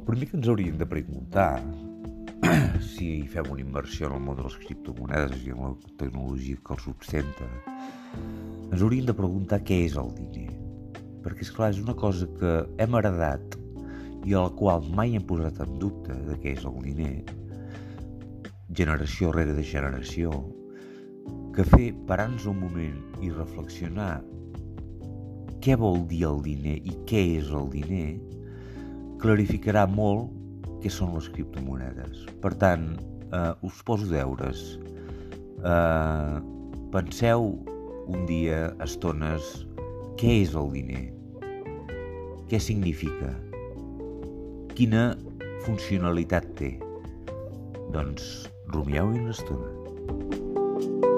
Ao permitir-nos perguntar se fem uma imersão no mundo das criptomoedas e na tecnologia que els representa, ens hauríem de perguntar què és el diner, perquè és clar, és una cosa que hem heredat i a la qual mai hem posat en dubte de què és el diner, generació rere de generació, que fer parar-nos un moment i reflexionar què vol dir el diner i què és el diner clarificarà molt què són les criptomonedes. Per tant, us poso deures. Penseu un dia, estones, què és el diner? Què significa? Quina funcionalitat té? Doncs rumieu-hi una estona.